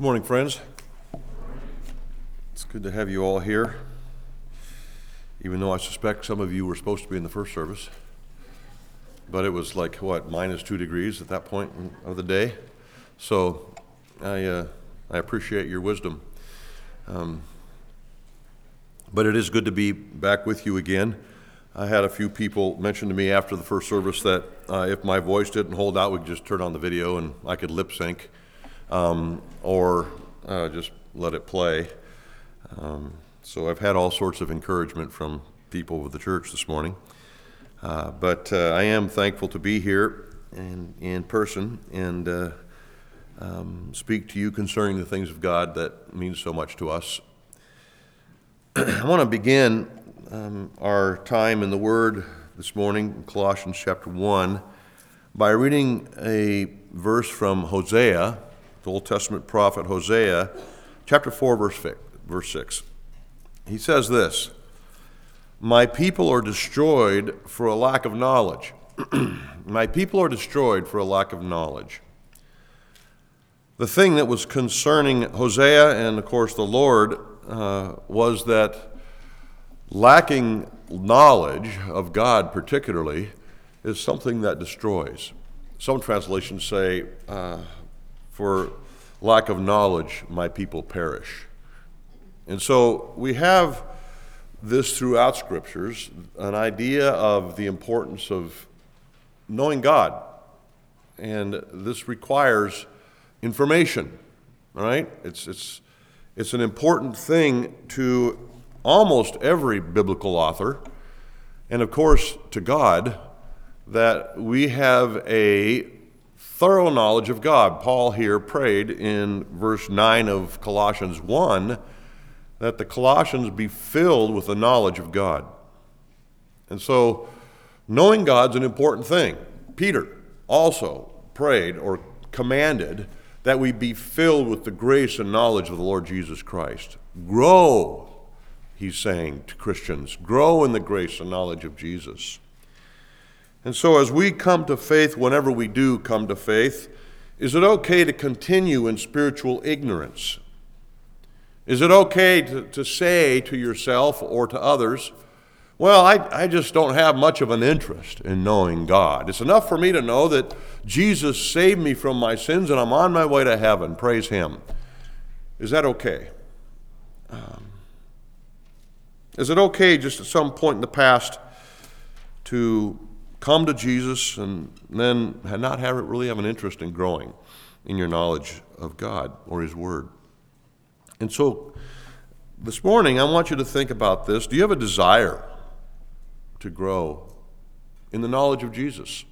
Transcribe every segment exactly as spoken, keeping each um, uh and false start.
Good morning, friends. It's good to have you all here, even though I suspect some of you were supposed to be in the first service. But it was like, what, minus two degrees at that point of the day? So I uh, I appreciate your wisdom. Um, but it is good to be back with you again. I had a few people mention to me after the first service that uh, if my voice didn't hold out, we could just turn on the video and I could lip sync. Um, or uh, just let it play. Um, so I've had all sorts of encouragement from people with the church this morning. Uh, but uh, I am thankful to be here and in person and uh, um, speak to you concerning the things of God that means so much to us. I want to begin um, our time in the Word this morning in Colossians chapter one by reading a verse from Hosea, the Old Testament prophet Hosea, chapter four, verse six. He says this, "My people are destroyed for a lack of knowledge." My people are destroyed for a lack of knowledge. The thing that was concerning Hosea and, of course, the Lord uh, was that lacking knowledge of God particularly is something that destroys. Some translations say, uh, for lack of knowledge, my people perish. And so we have this throughout scriptures, an idea of the importance of knowing God. And this requires information, all right? It's, it's, it's an important thing to almost every biblical author, and of course to God, that we have a thorough knowledge of God. Paul here prayed in verse nine of Colossians one that the Colossians be filled with the knowledge of God. And so knowing God's an important thing. Peter also prayed or commanded that we be filled with the grace and knowledge of the Lord Jesus Christ. Grow, he's saying to Christians, grow in the grace and knowledge of Jesus. And so as we come to faith, whenever we do come to faith, is it okay to continue in spiritual ignorance? Is it okay to, to say to yourself or to others, well, I, I just don't have much of an interest in knowing God. It's enough for me to know that Jesus saved me from my sins and I'm on my way to heaven. Praise him. Is that okay? Um, is it okay just at some point in the past to come to Jesus and then not have it really have an interest in growing in your knowledge of God or his word? And so this morning, I want you to think about this. Do you have a desire to grow in the knowledge of Jesus,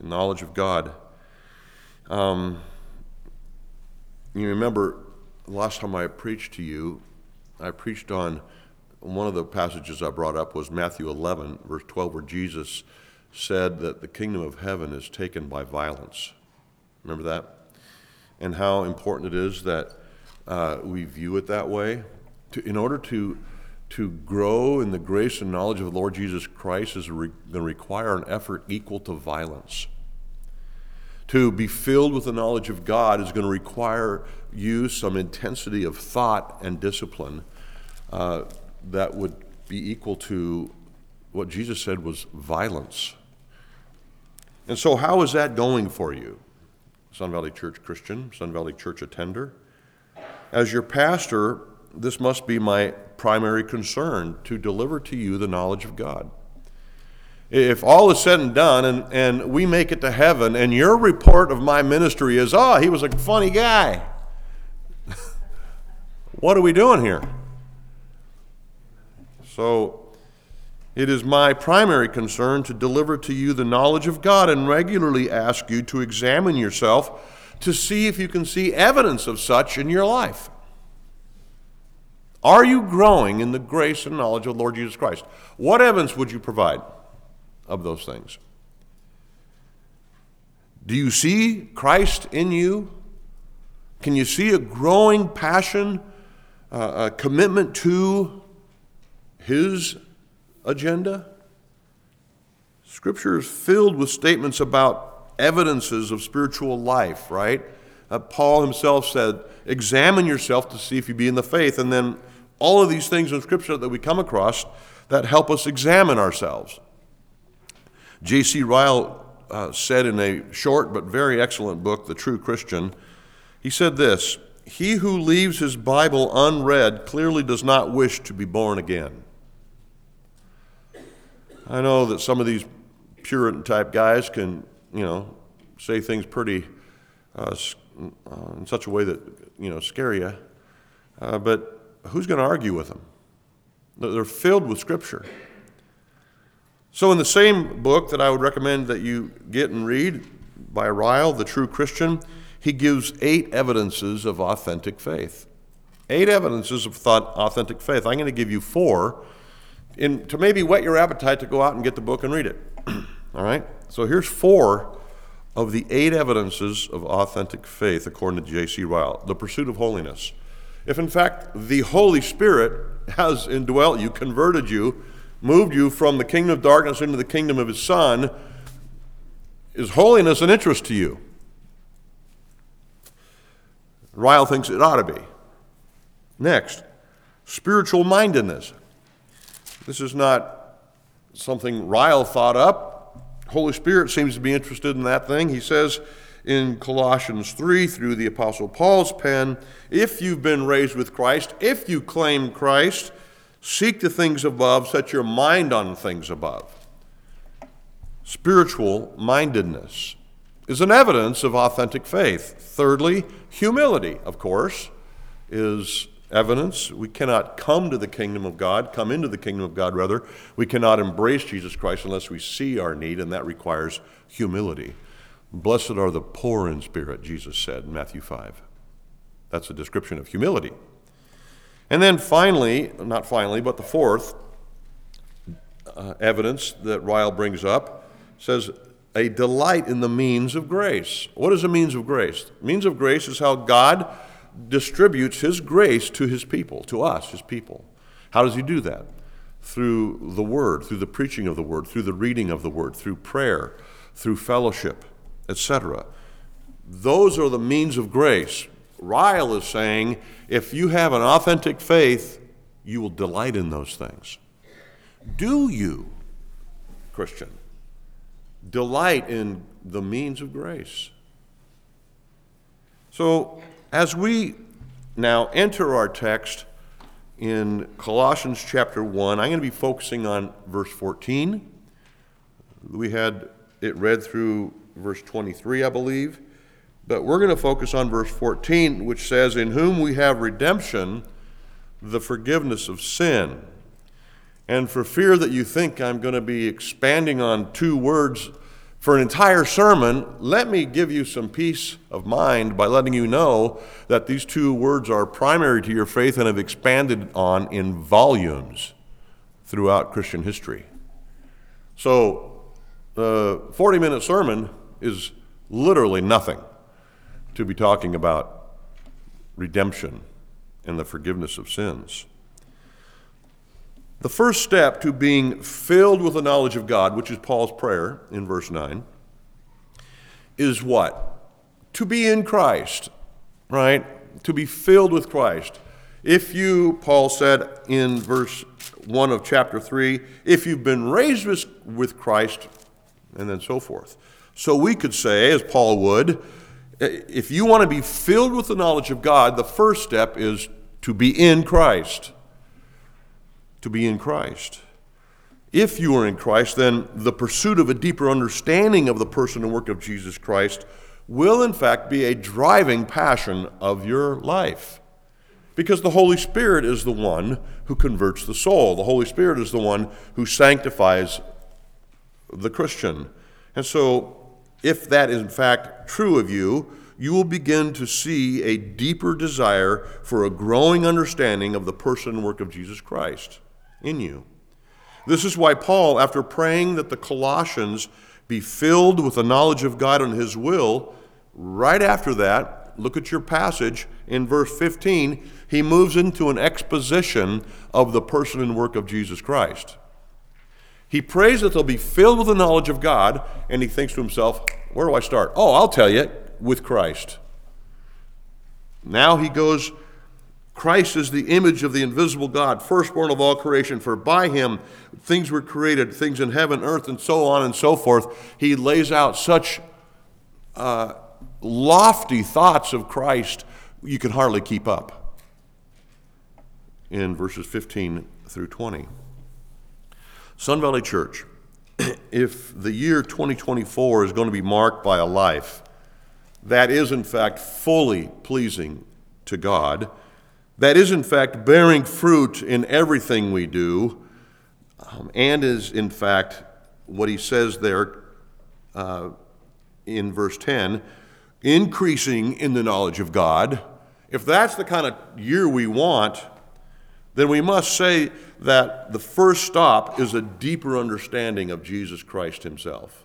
in knowledge of God? Um, you remember last time I preached to you, I preached on one of the passages I brought up was Matthew eleven, verse twelve, where Jesus said that the kingdom of heaven is taken by violence. Remember that? And how important it is that uh, we view it that way. To, in order to, to grow in the grace and knowledge of the Lord Jesus Christ is re- going to require an effort equal to violence. To be filled with the knowledge of God is going to require you some intensity of thought and discipline uh, that would be equal to what Jesus said was violence. And so how is that going for you, Sun Valley Church Christian, Sun Valley Church attender? As your pastor, this must be my primary concern, to deliver to you the knowledge of God. If all is said and done and, and we make it to heaven and your report of my ministry is, oh, he was a funny guy. What are we doing here? So it is my primary concern to deliver to you the knowledge of God and regularly ask you to examine yourself to see if you can see evidence of such in your life. Are you growing in the grace and knowledge of the Lord Jesus Christ? What evidence would you provide of those things? Do you see Christ in you? Can you see a growing passion, uh, a commitment to his agenda? Scripture is filled with statements about evidences of spiritual life, right? Uh, Paul himself said, examine yourself to see if you be in the faith. And then all of these things in Scripture that we come across that help us examine ourselves. J C. Ryle uh, said in a short but very excellent book, The True Christian, he said this, "He who leaves his Bible unread clearly does not wish to be born again." I know that some of these Puritan-type guys can, you know, say things pretty uh, in such a way that, you know, scare you. Uh, but who's going to argue with them? They're filled with Scripture. So in the same book that I would recommend that you get and read by Ryle, The True Christian, he gives eight evidences of authentic faith. Eight evidences of authentic faith. I'm going to give you four in, to maybe whet your appetite to go out and get the book and read it. All right? So here's four of the eight evidences of authentic faith, according to J C. Ryle. The pursuit of holiness. If, in fact, the Holy Spirit has indwelt you, converted you, moved you from the kingdom of darkness into the kingdom of his Son, is holiness an interest to you? Ryle thinks it ought to be. Next, spiritual mindedness. This is not something Ryle thought up. Holy Spirit seems to be interested in that thing. He says in Colossians three, through the Apostle Paul's pen, if you've been raised with Christ, if you claim Christ, seek the things above, set your mind on things above. Spiritual mindedness is an evidence of authentic faith. Thirdly, humility, of course, is evidence. We cannot come to the kingdom of God, come into the kingdom of God, rather. We cannot embrace Jesus Christ unless we see our need, and that requires humility. Blessed are the poor in spirit, Jesus said in Matthew five. That's a description of humility. And then finally, not finally, but the fourth uh, evidence that Ryle brings up says, a delight in the means of grace. What is a means of grace? Means of grace is how God distributes his grace to his people, to us, his people. How does he do that? Through the word, through the preaching of the word, through the reading of the word, through prayer, through fellowship, et cetera. Those are the means of grace. Ryle is saying, if you have an authentic faith, you will delight in those things. Do you, Christian, delight in the means of grace? So as we now enter our text in Colossians chapter one, I'm going to be focusing on verse fourteen. We had it read through verse twenty-three, I believe. But we're going to focus on verse fourteen, which says, in whom we have redemption, the forgiveness of sin. And for fear that you think I'm going to be expanding on two words for an entire sermon, let me give you some peace of mind by letting you know that these two words are primary to your faith and have expanded on in volumes throughout Christian history. So the forty-minute sermon is literally nothing to be talking about redemption and the forgiveness of sins. The first step to being filled with the knowledge of God, which is Paul's prayer in verse nine, is what? To be in Christ, right? To be filled with Christ. If you, Paul said in verse one of chapter three, if you've been raised with Christ, and then so forth. So we could say, as Paul would, if you want to be filled with the knowledge of God, the first step is to be in Christ. To be in Christ. If you are in Christ, then the pursuit of a deeper understanding of the person and work of Jesus Christ will, in fact, be a driving passion of your life. Because the Holy Spirit is the one who converts the soul. The Holy Spirit is the one who sanctifies the Christian. And so, if that is in fact true of you, you will begin to see a deeper desire for a growing understanding of the person and work of Jesus Christ in you. This is why Paul, after praying that the Colossians be filled with the knowledge of God and his will, right after that, look at your passage in verse fifteen, he moves into an exposition of the person and work of Jesus Christ. He prays that they'll be filled with the knowledge of God, and he thinks to himself, where do I start? Oh, I'll tell you, with Christ. Now he goes, Christ is the image of the invisible God, firstborn of all creation, for by him things were created, things in heaven, earth, and so on and so forth. He lays out such uh, lofty thoughts of Christ, you can hardly keep up in verses fifteen through twenty. Sun Valley Church, if the year twenty twenty-four is going to be marked by a life that is in fact fully pleasing to God, that is in fact bearing fruit in everything we do, um, and is in fact what he says there uh, in verse ten, increasing in the knowledge of God, if that's the kind of year we want, then we must say that the first stop is a deeper understanding of Jesus Christ himself.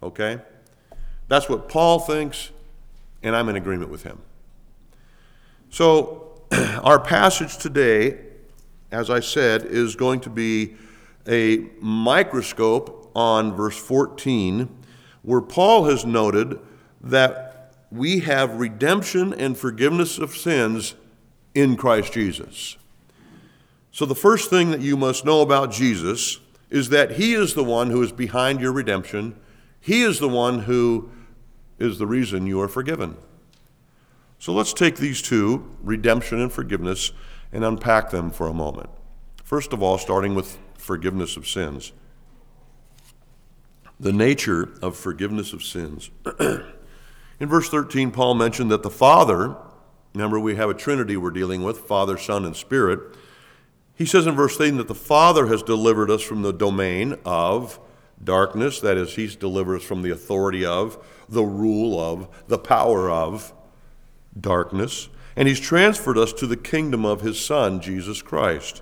Okay? That's what Paul thinks, and I'm in agreement with him. So, our passage today, as I said, is going to be a microscope on verse fourteen, where Paul has noted that we have redemption and forgiveness of sins in Christ Jesus. So the first thing that you must know about Jesus is that he is the one who is behind your redemption. He is the one who is the reason you are forgiven. So let's take these two, redemption and forgiveness, and unpack them for a moment. First of all, starting with forgiveness of sins. The nature of forgiveness of sins. In verse thirteen, Paul mentioned that the Father, remember we have a Trinity we're dealing with, Father, Son, and Spirit. He says in verse thirteen that the Father has delivered us from the domain of darkness, that is, he's delivered us from the authority of, the rule of, the power of darkness, and he's transferred us to the kingdom of his Son, Jesus Christ.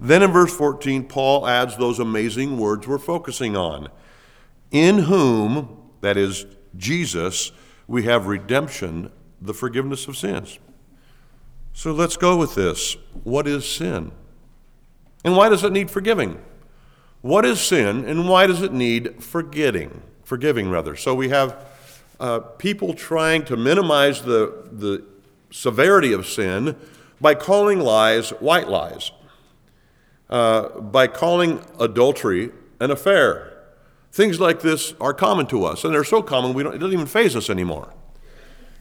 Then in verse fourteen, Paul adds those amazing words we're focusing on. In whom, that is Jesus, we have redemption, the forgiveness of sins. So let's go with this. What is sin? And why does it need forgiving? What is sin, and why does it need forgetting? Forgiving, rather. So we have Uh, people trying to minimize the, the severity of sin by calling lies white lies, uh, by calling adultery an affair. Things like this are common to us, and they're so common we don't, it doesn't even faze us anymore.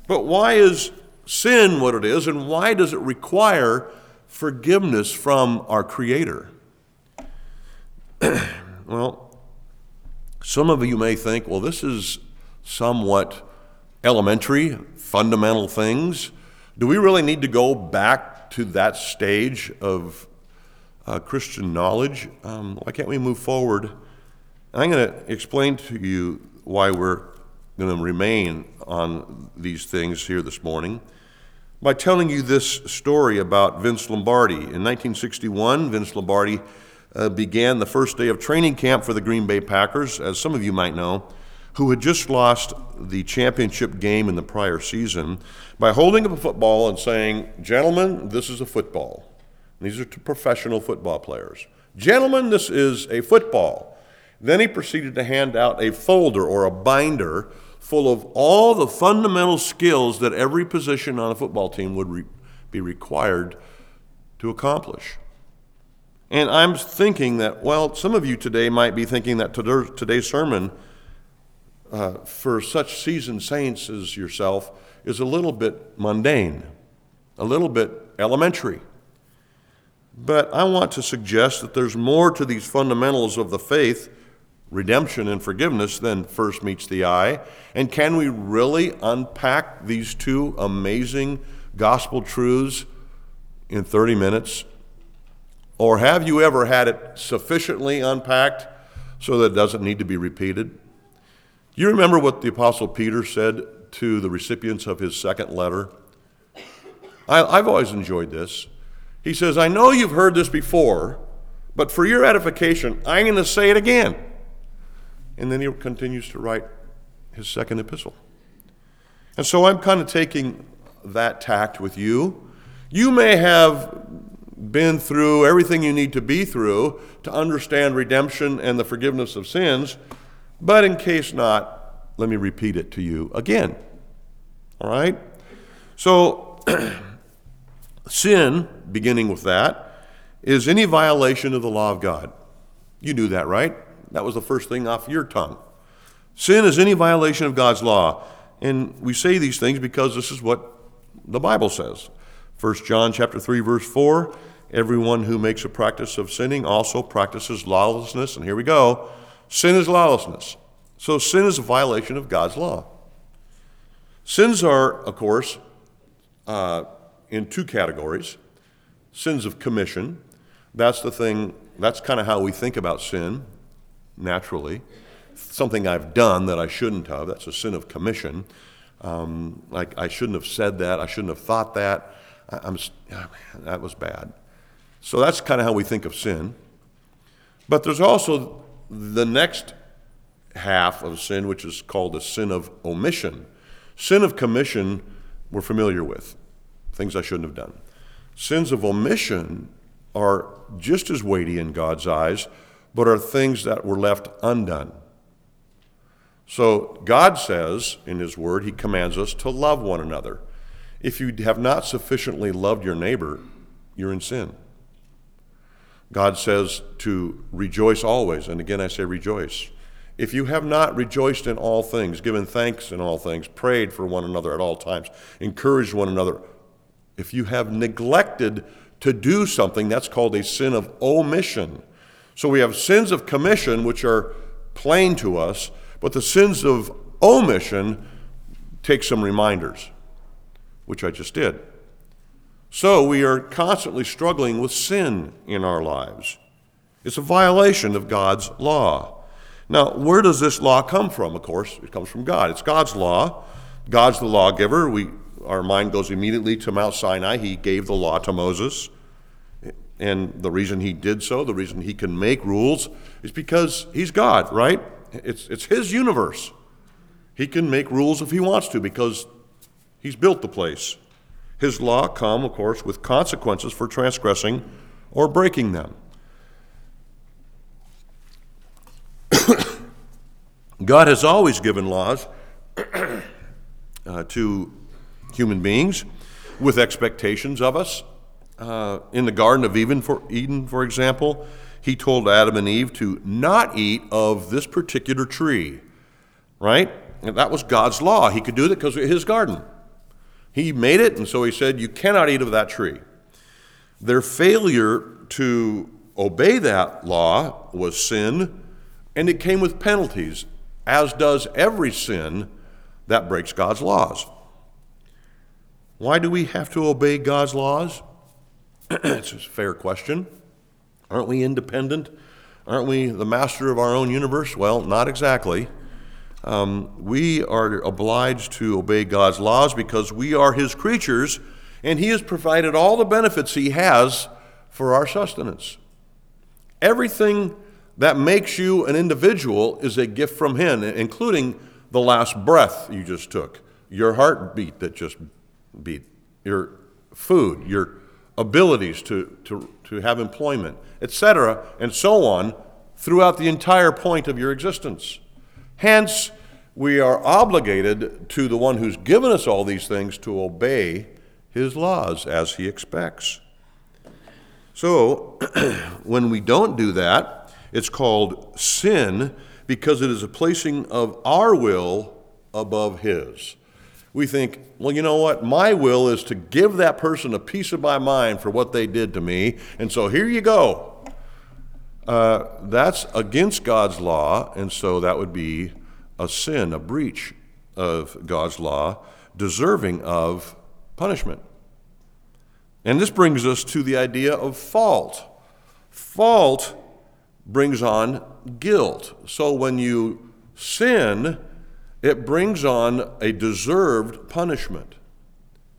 But why is sin what it is, and why does it require forgiveness from our Creator? Well, some of you may think, well, this is somewhat elementary, fundamental things. Do we really need to go back to that stage of uh, Christian knowledge? Um, why can't we move forward? I'm going to explain to you why we're going to remain on these things here this morning by telling you this story about Vince Lombardi. In nineteen sixty-one, Vince Lombardi uh, began the first day of training camp for the Green Bay Packers, as some of you might know, who had just lost the championship game in the prior season, by holding up a football and saying, "Gentlemen, this is a football." And these are two professional football players. "Gentlemen, this is a football." Then he proceeded to hand out a folder or a binder full of all the fundamental skills that every position on a football team would re- be required to accomplish. And I'm thinking that, well, some of you today might be thinking that today's sermon Uh, for such seasoned saints as yourself is a little bit mundane, a little bit elementary. But I want to suggest that there's more to these fundamentals of the faith, redemption and forgiveness, than first meets the eye. And can we really unpack these two amazing gospel truths in thirty minutes? Or have you ever had it sufficiently unpacked so that it doesn't need to be repeated? You remember what the Apostle Peter said to the recipients of his second letter? I, I've always enjoyed this. He says, "I know you've heard this before, but for your edification, I'm going to say it again." And then he continues to write his second epistle. And so I'm kind of taking that tact with you. You may have been through everything you need to be through to understand redemption and the forgiveness of sins, but in case not, let me repeat it to you again, all right? So sin, beginning with that, is any violation of the law of God. You knew that, right? That was the first thing off your tongue. Sin is any violation of God's law. And we say these things because this is what the Bible says. First John chapter three, verse four, everyone who makes a practice of sinning also practices lawlessness. And here we go. Sin is lawlessness. So sin is a violation of God's law. Sins are, of course, uh, in two categories. Sins of commission. That's the thing, that's kind of how we think about sin, naturally. Something I've done that I shouldn't have, that's a sin of commission. Um, like I shouldn't have said that, I shouldn't have thought that. I, I'm, oh man, that was bad. So that's kind of how we think of sin. But there's also the next half of sin, which is called the sin of omission. Sin of commission we're familiar with, things I shouldn't have done. Sins of omission are just as weighty in God's eyes, but are things that were left undone. So God says in his word, he commands us to love one another. If you have not sufficiently loved your neighbor, you're in sin. God says to rejoice always, and again I say rejoice. If you have not rejoiced in all things, given thanks in all things, prayed for one another at all times, encouraged one another, if you have neglected to do something, that's called a sin of omission. So we have sins of commission, which are plain to us, but the sins of omission take some reminders, which I just did. So we are constantly struggling with sin in our lives. It's a violation of God's law. Now, where does this law come from? Of course, it comes from God. It's God's law. God's the lawgiver. We, our mind goes immediately to Mount Sinai. He gave the law to Moses. And the reason he did so, the reason he can make rules, is because he's God, right? It's it's his universe. He can make rules if he wants to because he's built the place. His law come, of course, with consequences for transgressing or breaking them. God has always given laws uh, to human beings with expectations of us. Uh, in the Garden of Eden, for, Eden, for example, he told Adam and Eve to not eat of this particular tree, right? And that was God's law. He could do that because it was his garden. He made it, and so he said, you cannot eat of that tree. Their failure to obey that law was sin, and it came with penalties, as does every sin that breaks God's laws. Why do we have to obey God's laws? It's a fair question. Aren't we independent? Aren't we the master of our own universe? Well, not exactly. Um, we are obliged to obey God's laws because we are his creatures, and he has provided all the benefits he has for our sustenance. Everything that makes you an individual is a gift from him, including the last breath you just took, your heartbeat that just beat, your food, your abilities to, to, to have employment, et cetera, and so on, throughout the entire point of your existence. Hence, we are obligated to the one who's given us all these things to obey his laws as he expects. So, when we don't do that, it's called sin because it is a placing of our will above his. We think, well, you know what? My will is to give that person a piece of my mind for what they did to me, and so here you go. Uh, that's against God's law, and so that would be a sin, a breach of God's law, deserving of punishment. And this brings us to the idea of fault. Fault brings on guilt. So when you sin, it brings on a deserved punishment.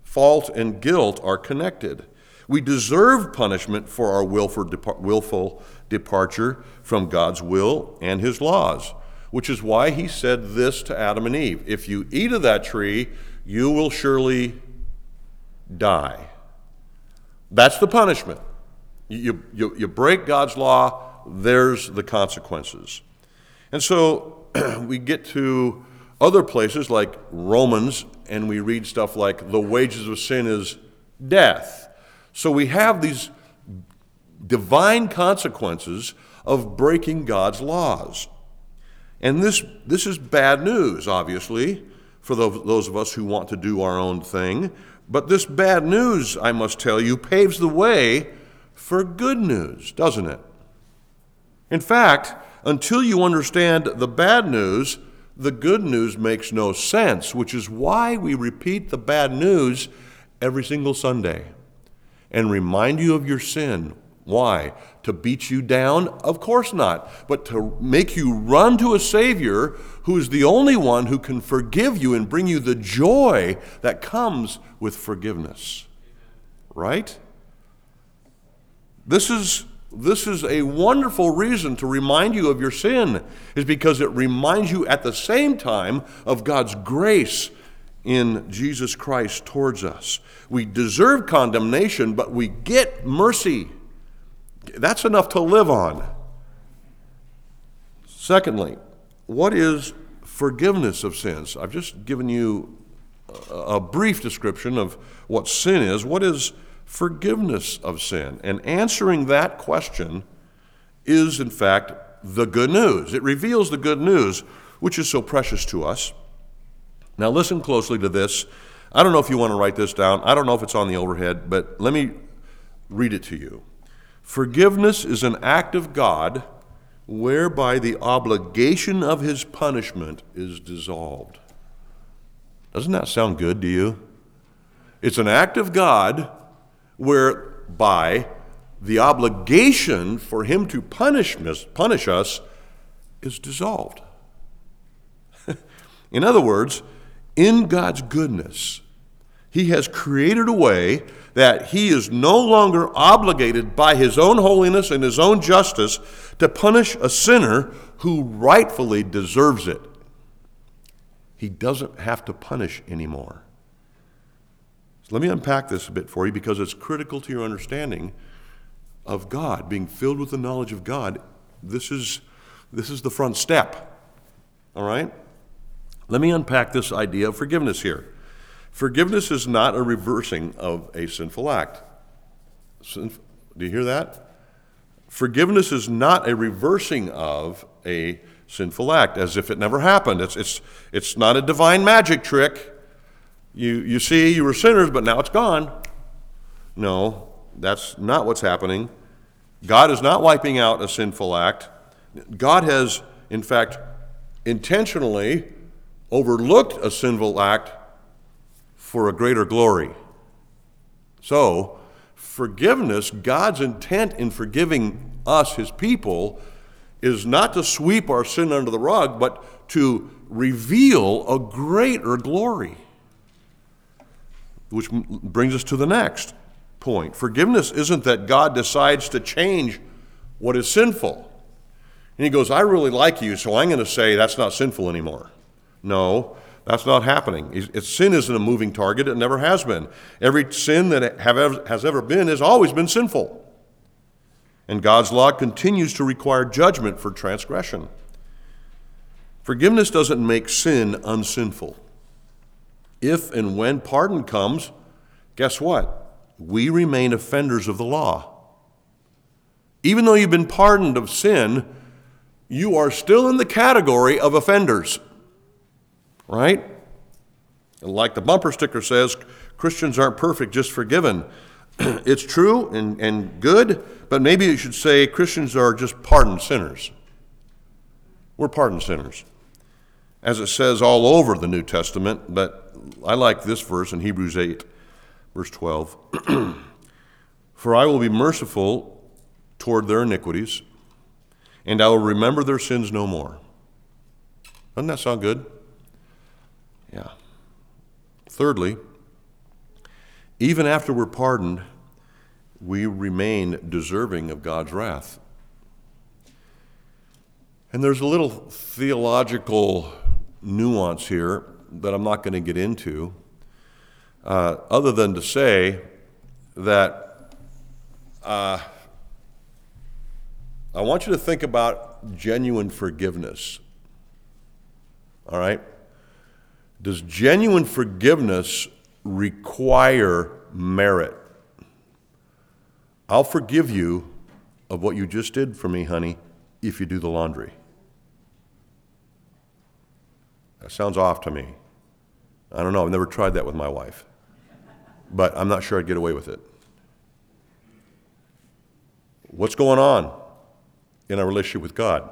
Fault and guilt are connected. We deserve punishment for our willful, depart- willful departure from God's will and his laws, which is why he said this to Adam and Eve. If you eat of that tree, you will surely die. That's the punishment. You, you, you break God's law, there's the consequences. And so we get to other places like Romans, and we read stuff like the wages of sin is death. So we have these divine consequences of breaking God's laws. And this this is bad news, obviously, for the, those of us who want to do our own thing. But this bad news, I must tell you, paves the way for good news, doesn't it? In fact, until you understand the bad news, the good news makes no sense, which is why we repeat the bad news every single Sunday and remind you of your sin. Why? To beat you down? Of course not. But to make you run to a Savior who is the only one who can forgive you and bring you the joy that comes with forgiveness. Right? This is this is a wonderful reason to remind you of your sin, is because it reminds you at the same time of God's grace in Jesus Christ towards us. We deserve condemnation, but we get mercy. That's enough to live on. Secondly, what is forgiveness of sins? I've just given you a brief description of what sin is. What is forgiveness of sin? And answering that question is, in fact, the good news. It reveals the good news, which is so precious to us. Now listen closely to this. I don't know if you want to write this down. I don't know if it's on the overhead, but let me read it to you. Forgiveness is an act of God whereby the obligation of his punishment is dissolved. Doesn't that sound good to you? It's an act of God whereby the obligation for him to punish, punish us is dissolved. In other words, in God's goodness, he has created a way that he is no longer obligated by his own holiness and his own justice to punish a sinner who rightfully deserves it. He doesn't have to punish anymore. So let me unpack this a bit for you, because it's critical to your understanding of God, being filled with the knowledge of God. This is, this is the front step, all right? Let me unpack this idea of forgiveness here. Forgiveness is not a reversing of a sinful act. Sinf- Do you hear that? Forgiveness is not a reversing of a sinful act, as if it never happened. It's it's it's not a divine magic trick. You you see, you were sinners, but now it's gone. No, that's not what's happening. God is not wiping out a sinful act. God has, in fact, intentionally overlooked a sinful act for a greater glory. So, forgiveness, God's intent in forgiving us, his people, is not to sweep our sin under the rug, but to reveal a greater glory. Which brings us to the next point. Forgiveness isn't that God decides to change what is sinful. And he goes, I really like you, so I'm going to say that's not sinful anymore. No. That's not happening. Sin isn't a moving target. It never has been. Every sin that have ever, has ever been has always been sinful. And God's law continues to require judgment for transgression. Forgiveness doesn't make sin unsinful. If and when pardon comes, guess what? We remain offenders of the law. Even though you've been pardoned of sin, you are still in the category of offenders. Right? And like the bumper sticker says, Christians aren't perfect, just forgiven. It's true and, and good, but maybe you should say Christians are just pardoned sinners. We're pardoned sinners. As it says all over the New Testament, but I like this verse in Hebrews eight, verse twelve. For I will be merciful toward their iniquities, and I will remember their sins no more. Doesn't that sound good? Yeah. Thirdly, even after we're pardoned, we remain deserving of God's wrath. And there's a little theological nuance here that I'm not going to get into, uh, other than to say that uh, I want you to think about genuine forgiveness. All right? Does genuine forgiveness require merit? I'll forgive you of what you just did for me, honey, if you do the laundry. That sounds off to me. I don't know. I've never tried that with my wife. But I'm not sure I'd get away with it. What's going on in our relationship with God?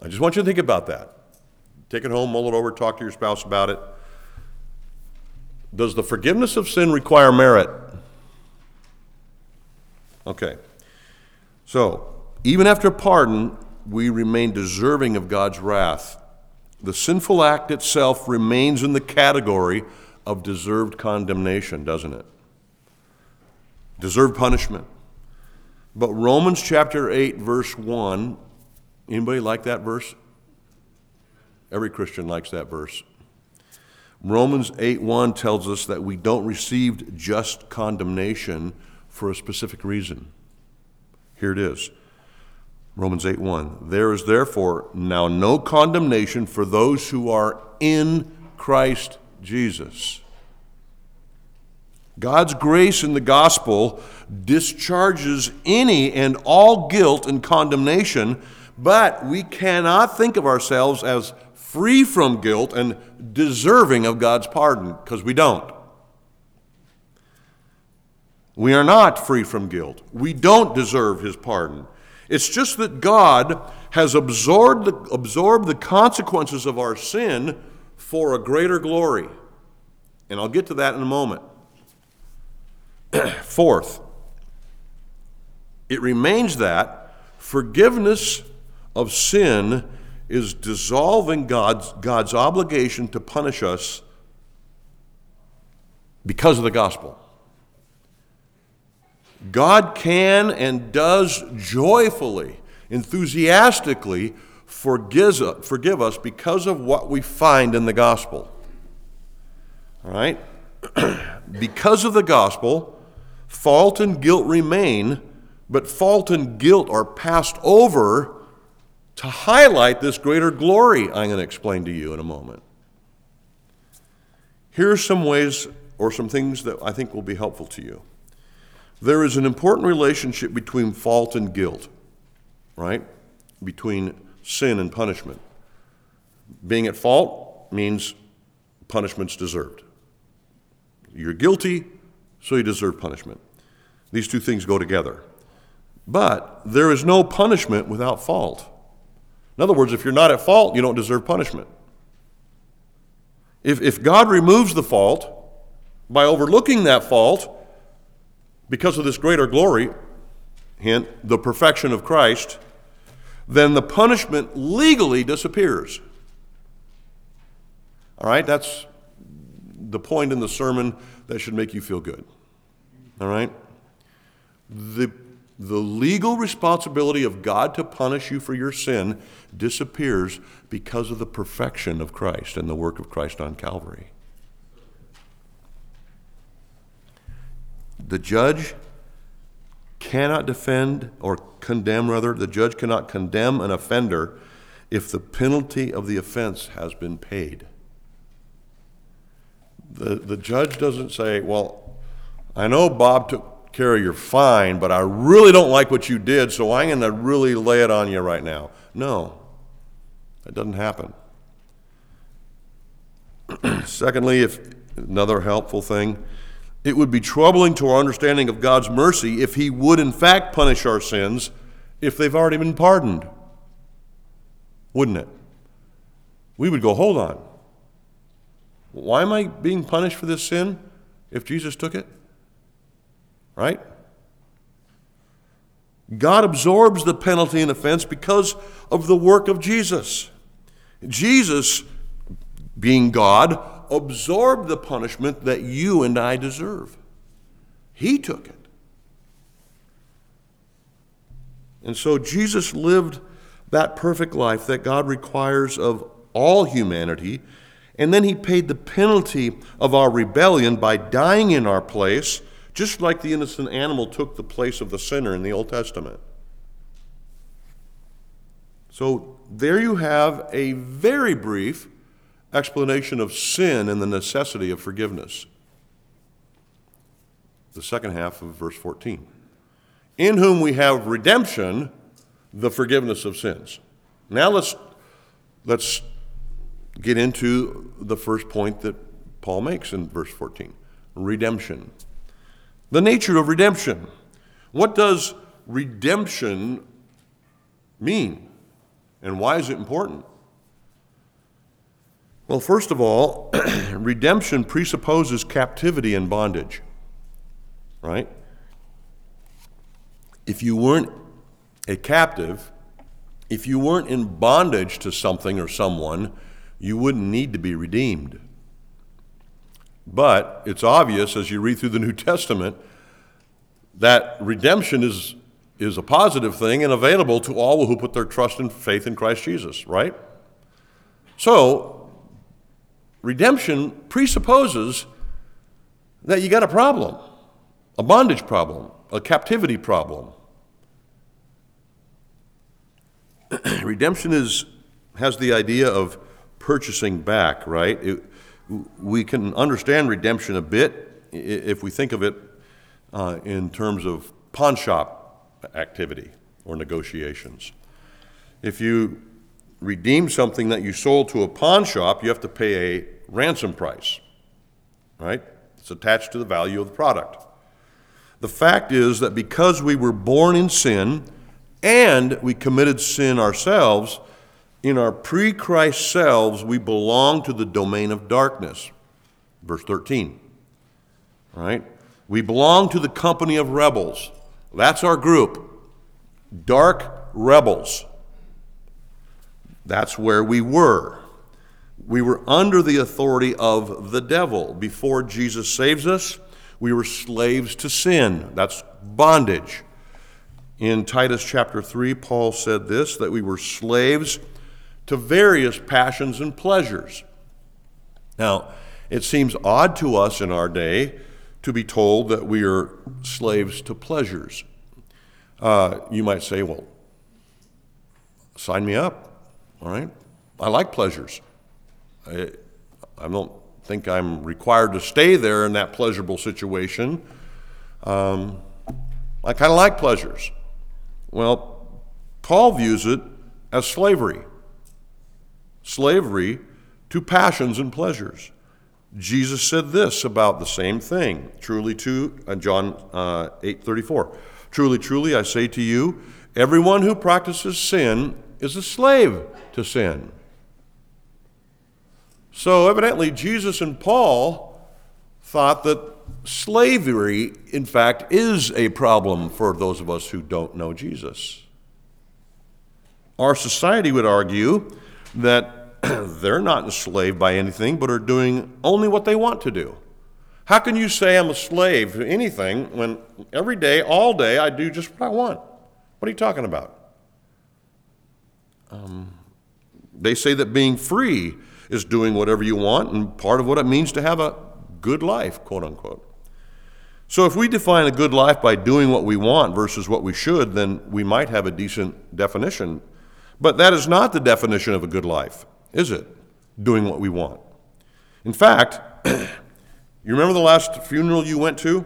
I just want you to think about that. Take it home, mull it over, talk to your spouse about it. Does the forgiveness of sin require merit? Okay. So, even after pardon, we remain deserving of God's wrath. The sinful act itself remains in the category of deserved condemnation, doesn't it? Deserved punishment. But Romans chapter eight, verse one, anybody like that verse? Every Christian likes that verse. Romans eight one tells us that we don't receive just condemnation for a specific reason. Here it is. Romans eight one. There is therefore now no condemnation for those who are in Christ Jesus. God's grace in the gospel discharges any and all guilt and condemnation, but we cannot think of ourselves as free from guilt and deserving of God's pardon, because we don't. We are not free from guilt. We don't deserve his pardon. It's just that God has absorbed the, absorbed the consequences of our sin for a greater glory. And I'll get to that in a moment. Fourth, it remains that forgiveness of sin is dissolving God's, God's obligation to punish us because of the gospel. God can and does joyfully, enthusiastically forgive us because of what we find in the gospel. All right? Because of the gospel, fault and guilt remain, but fault and guilt are passed over to highlight this greater glory I'm going to explain to you in a moment. Here are some ways or some things that I think will be helpful to you. There is an important relationship between fault and guilt, right? Between sin and punishment. Being at fault means punishment's deserved. You're guilty, so you deserve punishment. These two things go together. But there is no punishment without fault. In other words, if you're not at fault, you don't deserve punishment. If, if God removes the fault by overlooking that fault, because of this greater glory, hint, the perfection of Christ, then the punishment legally disappears. All right, that's the point in the sermon that should make you feel good. All right? The, the legal responsibility of God to punish you for your sin disappears because of the perfection of Christ and the work of Christ on Calvary. The judge cannot defend or condemn, rather, the judge cannot condemn an offender if the penalty of the offense has been paid. The, the judge doesn't say, well, I know Bob took care of your fine, but I really don't like what you did, so I'm going to really lay it on you right now. No, that doesn't happen. Secondly, if another helpful thing, it would be troubling to our understanding of God's mercy if he would in fact punish our sins if they've already been pardoned. Wouldn't it? We would go, hold on. Why am I being punished for this sin if Jesus took it? Right? God absorbs the penalty and offense because of the work of Jesus. Jesus, being God, absorbed the punishment that you and I deserve. He took it. And so Jesus lived that perfect life that God requires of all humanity, and then he paid the penalty of our rebellion by dying in our place, just like the innocent animal took the place of the sinner in the Old Testament. So there you have a very brief explanation of sin and the necessity of forgiveness. The second half of verse fourteen. In whom we have redemption, the forgiveness of sins. Now let's, let's get into the first point that Paul makes in verse fourteen. Redemption. The nature of redemption. What does redemption mean? And why is it important? Well, first of all, redemption presupposes captivity and bondage. Right? If you weren't a captive, if you weren't in bondage to something or someone, you wouldn't need to be redeemed. But it's obvious as you read through the New Testament that redemption is, is a positive thing and available to all who put their trust and faith in Christ Jesus, right? So, redemption presupposes that you got a problem, a bondage problem, a captivity problem. Redemption is has the idea of purchasing back, right? It, we can understand redemption a bit if we think of it uh, in terms of pawn shop activity or negotiations. If you redeem something that you sold to a pawn shop, you have to pay a ransom price, right? It's attached to the value of the product. The fact is that because we were born in sin and we committed sin ourselves, in our pre-Christ selves, we belong to the domain of darkness. Verse thirteen, right? We belong to the company of rebels. That's our group, dark rebels. That's where we were. We were under the authority of the devil. Before Jesus saves us, we were slaves to sin. That's bondage. In Titus chapter three, Paul said this, that we were slaves to various passions and pleasures. Now, it seems odd to us in our day to be told that we are slaves to pleasures. Uh, you might say, well, sign me up, all right? I like pleasures. I, I don't think I'm required to stay there in that pleasurable situation. Um, I kind of like pleasures. Well, Paul views it as slavery. Slavery to passions and pleasures. Jesus said this about the same thing. Truly to, uh, John uh, eight thirty-four. Truly, truly, I say to you, everyone who practices sin is a slave to sin. So evidently, Jesus and Paul thought that slavery, in fact, is a problem for those of us who don't know Jesus. Our society would argue that they're not enslaved by anything, but are doing only what they want to do. How can you say I'm a slave to anything when every day, all day, I do just what I want? What are you talking about? Um, they say that being free is doing whatever you want, and part of what it means to have a good life, quote unquote. So if we define a good life by doing what we want versus what we should, then we might have a decent definition. But that is not the definition of a good life, is it? Doing what we want. In fact, you remember the last funeral you went to?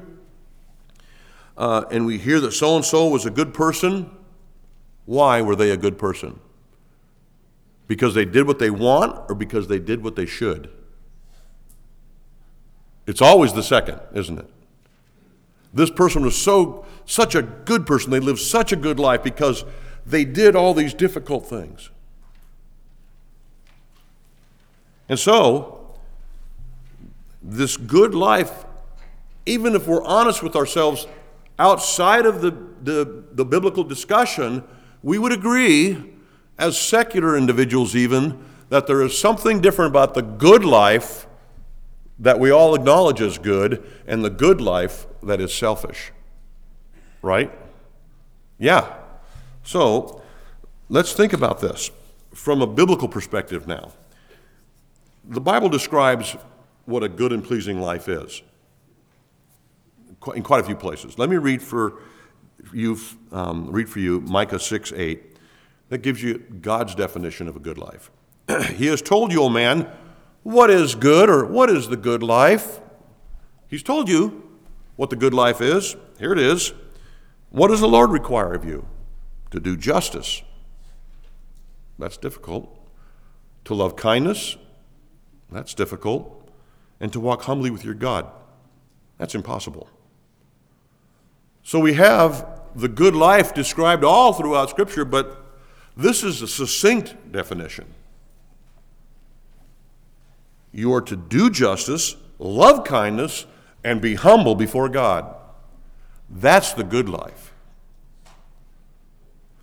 Uh, and we hear that so-and-so was a good person. Why were they a good person? Because they did what they want or because they did what they should? It's always the second, isn't it? This person was so such a good person. They lived such a good life because they did all these difficult things. And so, this good life, even if we're honest with ourselves, outside of the, the, the biblical discussion, we would agree, as secular individuals even, that there is something different about the good life that we all acknowledge as good and the good life that is selfish. Right? Yeah. So, let's think about this from a biblical perspective now. The Bible describes what a good and pleasing life is in quite a few places. Let me read for you, um, read for you Micah six eight. That gives you God's definition of a good life. He has told you, O man, what is good, or what is the good life? He's told you what the good life is. Here it is. What does the Lord require of you? To do justice. That's difficult. To love kindness. That's difficult. And to walk humbly with your God. That's impossible. So we have the good life described all throughout Scripture, but this is a succinct definition. You are to do justice, love kindness, and be humble before God. That's the good life.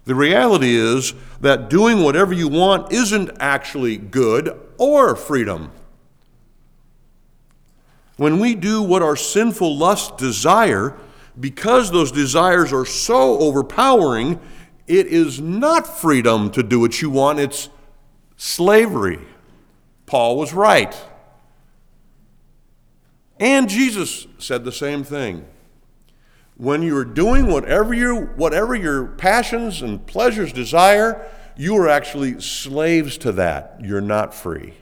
The reality is that doing whatever you want isn't actually good or freedom. When we do what our sinful lusts desire, because those desires are so overpowering, it is not freedom to do what you want, it's slavery. Paul was right. And Jesus said the same thing. When you are doing whatever, you, whatever your passions and pleasures desire, you are actually slaves to that. You're not free.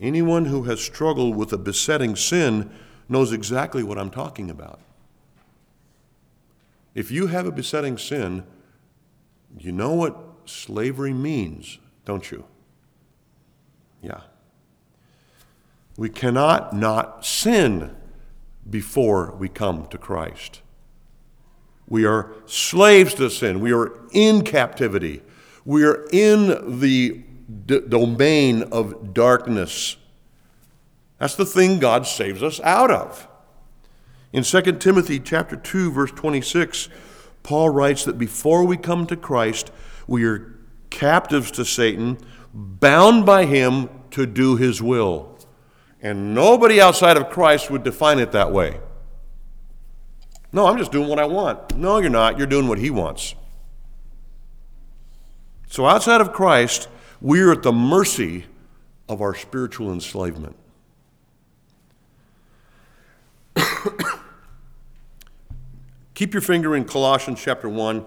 Anyone who has struggled with a besetting sin knows exactly what I'm talking about. If you have a besetting sin, you know what slavery means, don't you? Yeah. We cannot not sin before we come to Christ. We are slaves to sin. We are in captivity. We are in the d- domain of darkness. That's the thing God saves us out of. In Second Timothy chapter two, verse twenty-six, Paul writes that before we come to Christ, we are captives to Satan, bound by him to do his will. And nobody outside of Christ would define it that way. No, I'm just doing what I want. No, you're not. You're doing what he wants. So outside of Christ, we are at the mercy of our spiritual enslavement. Keep your finger in Colossians chapter one,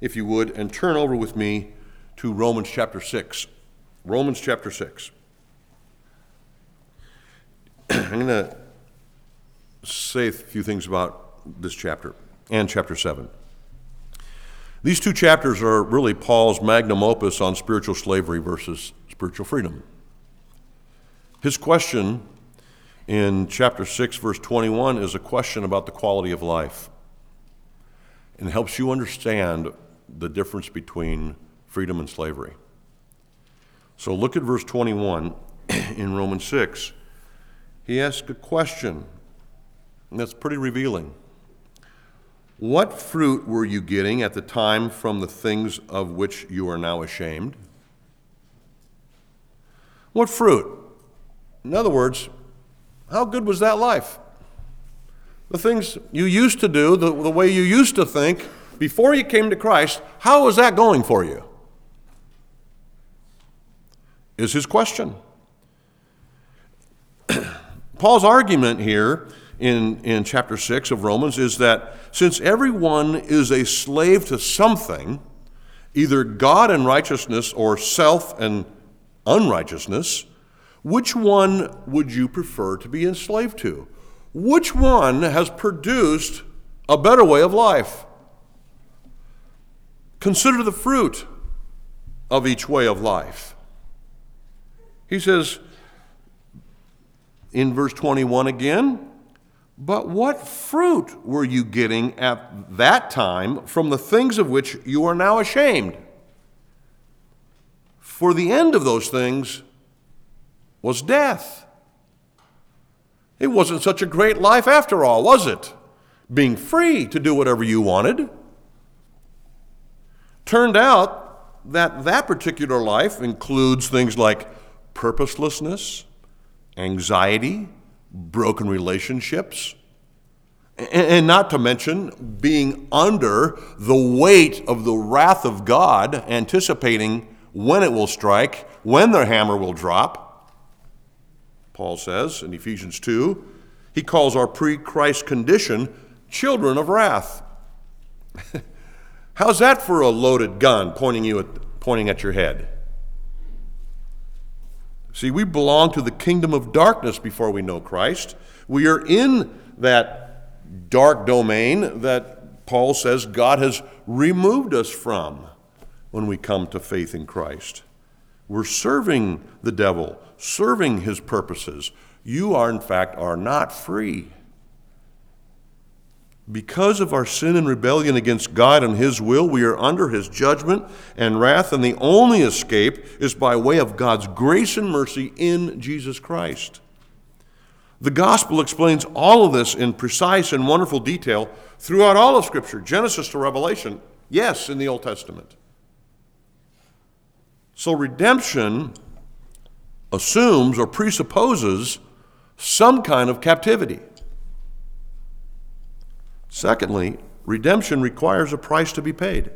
if you would, and turn over with me to Romans chapter six. Romans chapter six. I'm going to say a few things about this chapter and chapter seven. These two chapters are really Paul's magnum opus on spiritual slavery versus spiritual freedom. His question in chapter six, verse twenty-one, is a question about the quality of life, and helps you understand the difference between freedom and slavery. So look at verse twenty-one in Romans six. He asks a question, and that's pretty revealing. What fruit were you getting at the time from the things of which you are now ashamed? What fruit? In other words, how good was that life? The things you used to do, the, the way you used to think, before you came to Christ, how was that going for you? Is his question. Paul's argument here in, in chapter six of Romans is that since everyone is a slave to something, either God and righteousness or self and unrighteousness, which one would you prefer to be enslaved to? Which one has produced a better way of life? Consider the fruit of each way of life. He says in verse twenty-one again, but what fruit were you getting at that time from the things of which you are now ashamed? For the end of those things was death. It wasn't such a great life after all, was it? Being free to do whatever you wanted. Turned out that that particular life includes things like purposelessness, anxiety, broken relationships, and not to mention being under the weight of the wrath of God, anticipating when it will strike, when their hammer will drop. Paul says in Ephesians two, he calls our pre-Christ condition children of wrath. How's that for a loaded gun pointing you at, pointing at your head? See, we belong to the kingdom of darkness before we know Christ. We are in that dark domain that Paul says God has removed us from when we come to faith in Christ. We're serving the devil, serving his purposes. You are, in fact, are not free. Because of our sin and rebellion against God and his will, we are under his judgment and wrath, and the only escape is by way of God's grace and mercy in Jesus Christ. The gospel explains all of this in precise and wonderful detail throughout all of Scripture, Genesis to Revelation, yes, in the Old Testament. So redemption assumes or presupposes some kind of captivity. Secondly, redemption requires a price to be paid.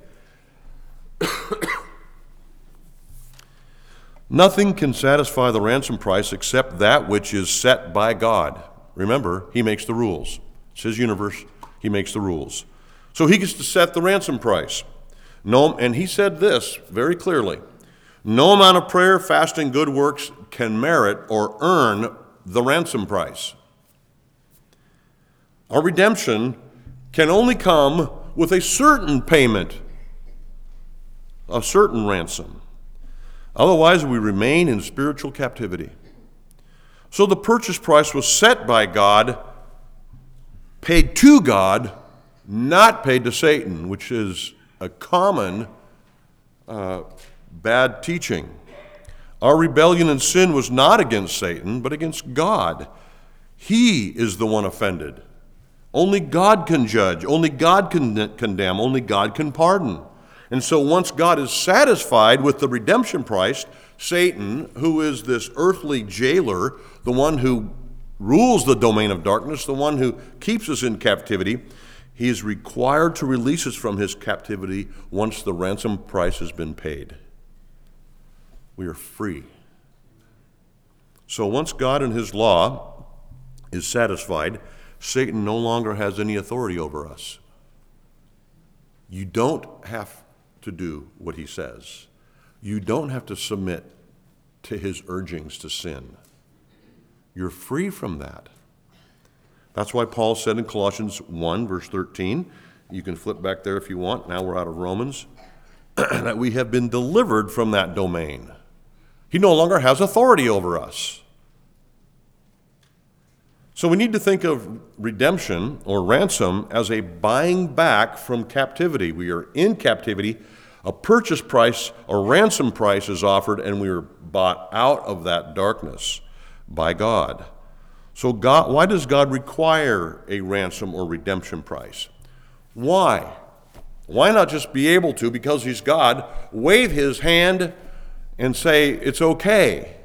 Nothing can satisfy the ransom price except that which is set by God. Remember, he makes the rules. It's his universe. He makes the rules. So he gets to set the ransom price. No, and he said this very clearly. No amount of prayer, fasting, good works can merit or earn the ransom price. Our redemption can only come with a certain payment, a certain ransom. Otherwise, we remain in spiritual captivity. So the purchase price was set by God, paid to God, not paid to Satan, which is a common uh, bad teaching. Our rebellion and sin was not against Satan, but against God. He is the one offended. Only God can judge. Only God can condemn. Only God can pardon. And so once God is satisfied with the redemption price, Satan, who is this earthly jailer, the one who rules the domain of darkness, the one who keeps us in captivity, he is required to release us from his captivity once the ransom price has been paid. We are free. So once God and his law is satisfied, Satan no longer has any authority over us. You don't have to do what he says. You don't have to submit to his urgings to sin. You're free from that. That's why Paul said in Colossians one, verse thirteen, you can flip back there if you want, now we're out of Romans, that we have been delivered from that domain. He no longer has authority over us. So we need to think of redemption or ransom as a buying back from captivity. We are in captivity. A purchase price, a ransom price is offered, and we are bought out of that darkness by God. So God, why does God require a ransom or redemption price? Why? Why not just be able to, because he's God, wave his hand and say, it's okay?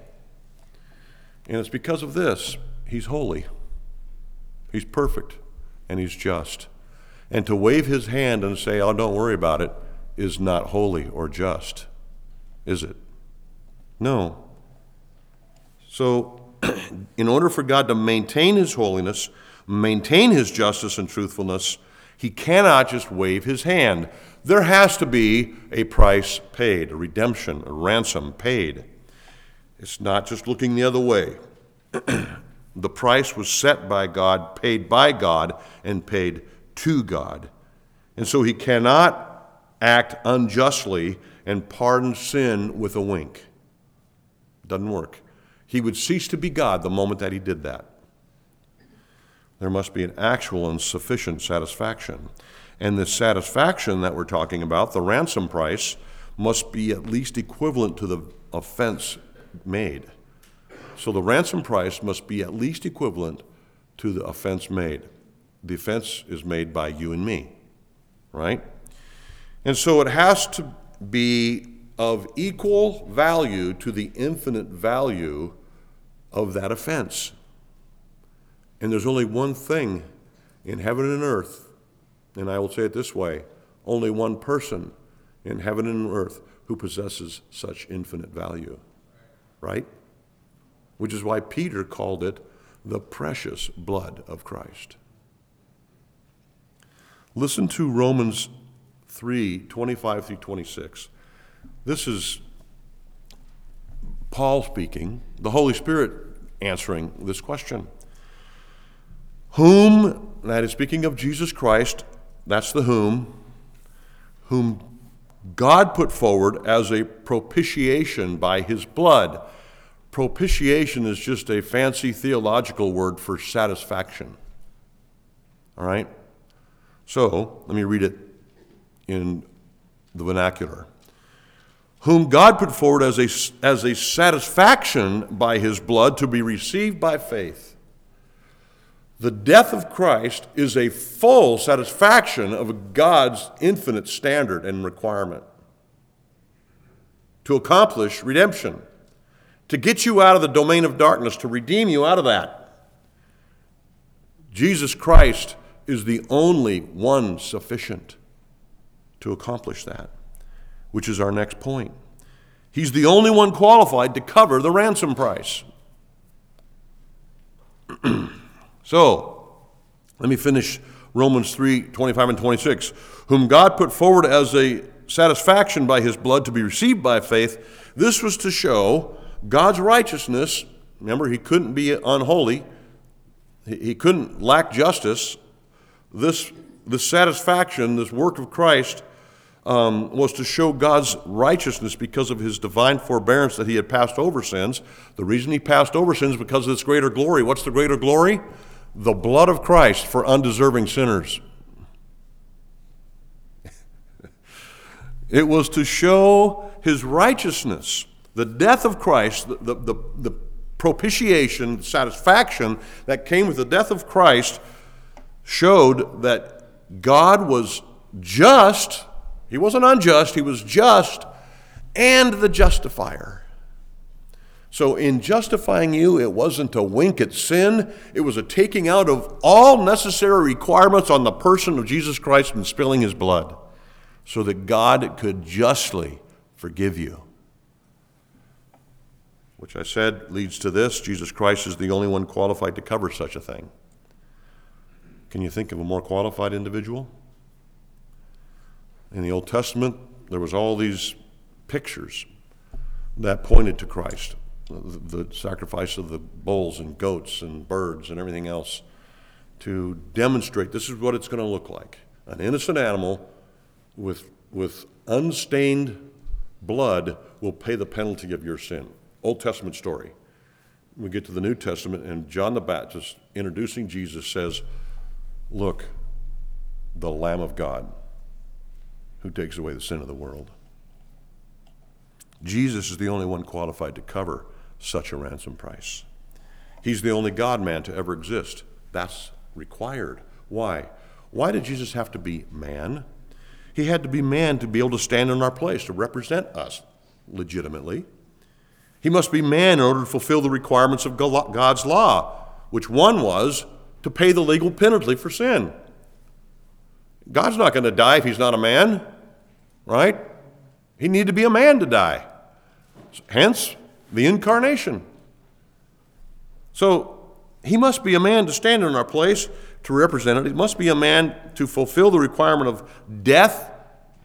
And it's because of this. He's holy. He's perfect, and he's just. And to wave his hand and say, oh, don't worry about it, is not holy or just, is it? No. So in order for God to maintain his holiness, maintain his justice and truthfulness, he cannot just wave his hand. There has to be a price paid, a redemption, a ransom paid. It's not just looking the other way. The price was set by God, paid by God, and paid to God. And so he cannot act unjustly and pardon sin with a wink. Doesn't work. He would cease to be God the moment that he did that. There must be an actual and sufficient satisfaction. And the satisfaction that we're talking about, the ransom price, must be at least equivalent to the offense made. So the ransom price must be at least equivalent to the offense made. The offense is made by you and me, right? And so it has to be of equal value to the infinite value of that offense. And there's only one thing in heaven and earth, and I will say it this way, only one person in heaven and earth who possesses such infinite value, right? Which is why Peter called it the precious blood of Christ. Listen to Romans three, twenty-five through twenty-six. This is Paul speaking, the Holy Spirit answering this question. Whom, that is speaking of Jesus Christ, that's the whom, whom God put forward as a propitiation by his blood. Propitiation is just a fancy theological word for satisfaction. All right? So, let me read it in the vernacular. Whom God put forward as a, as a satisfaction by his blood to be received by faith. The death of Christ is a full satisfaction of God's infinite standard and requirement to accomplish redemption, to get you out of the domain of darkness, to redeem you out of that. Jesus Christ is the only one sufficient to accomplish that, which is our next point. He's the only one qualified to cover the ransom price. So, let me finish Romans three, twenty-five and twenty-six. Whom God put forward as a satisfaction by his blood to be received by faith, this was to show God's righteousness. Remember, he couldn't be unholy. He couldn't lack justice. This, this satisfaction, this work of Christ, Um, was to show God's righteousness because of his divine forbearance that he had passed over sins. The reason he passed over sins because of this greater glory. What's the greater glory? The blood of Christ for undeserving sinners. It was to show his righteousness. The death of Christ, the, the, the, the propitiation, satisfaction that came with the death of Christ showed that God was just. He wasn't unjust, he was just, and the justifier. So in justifying you, it wasn't a wink at sin. It was a taking out of all necessary requirements on the person of Jesus Christ and spilling his blood so that God could justly forgive you. Which I said leads to this. Jesus Christ is the only one qualified to cover such a thing. Can you think of a more qualified individual? In the Old Testament, there was all these pictures that pointed to Christ, the, the sacrifice of the bulls and goats and birds and everything else to demonstrate this is what it's going to look like. An innocent animal with, with unstained blood will pay the penalty of your sin. Old Testament story. We get to the New Testament, and John the Baptist, introducing Jesus, says, look, the Lamb of God, who takes away the sin of the world. Jesus is the only one qualified to cover such a ransom price. He's the only God-man to ever exist. That's required. Why? Why did Jesus have to be man? He had to be man to be able to stand in our place, to represent us legitimately. He must be man in order to fulfill the requirements of God's law, which one was to pay the legal penalty for sin. God's not going to die if he's not a man. Right? He needed to be a man to die. Hence, the incarnation. So, he must be a man to stand in our place, to represent it. He must be a man to fulfill the requirement of death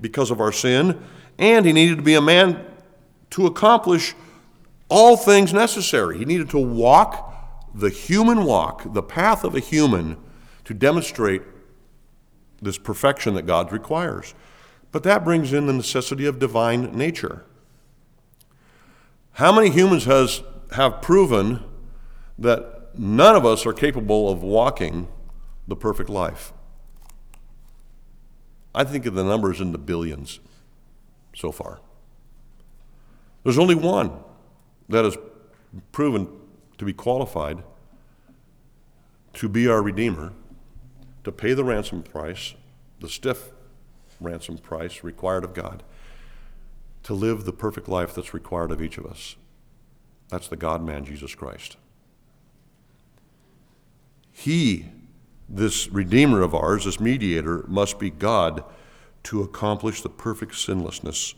because of our sin. And he needed to be a man to accomplish all things necessary. He needed to walk the human walk, the path of a human, to demonstrate this perfection that God requires. But that brings in the necessity of divine nature. How many humans has have proven that none of us are capable of walking the perfect life? I think of the numbers in the billions so far. There's only one that is proven to be qualified to be our Redeemer, to pay the ransom price, the stiff ransom price required of God, to live the perfect life that's required of each of us. That's the God-man, Jesus Christ. He, this Redeemer of ours, this mediator, must be God to accomplish the perfect sinlessness.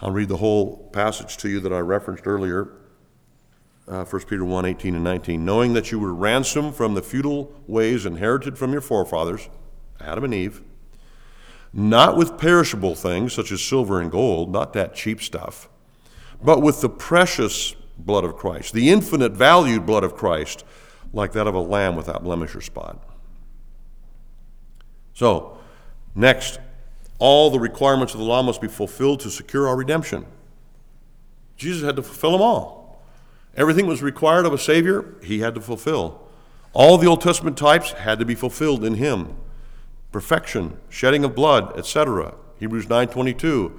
I'll read the whole passage to you that I referenced earlier. Uh, First Peter one, eighteen and nineteen, knowing that you were ransomed from the futile ways inherited from your forefathers, Adam and Eve, not with perishable things such as silver and gold, not that cheap stuff, but with the precious blood of Christ, the infinite valued blood of Christ, like that of a lamb without blemish or spot. So, next, all the requirements of the law must be fulfilled to secure our redemption. Jesus had to fulfill them all. Everything that was required of a Savior, he had to fulfill. All the Old Testament types had to be fulfilled in him. Perfection, shedding of blood, et cetera. Hebrews nine twenty-two.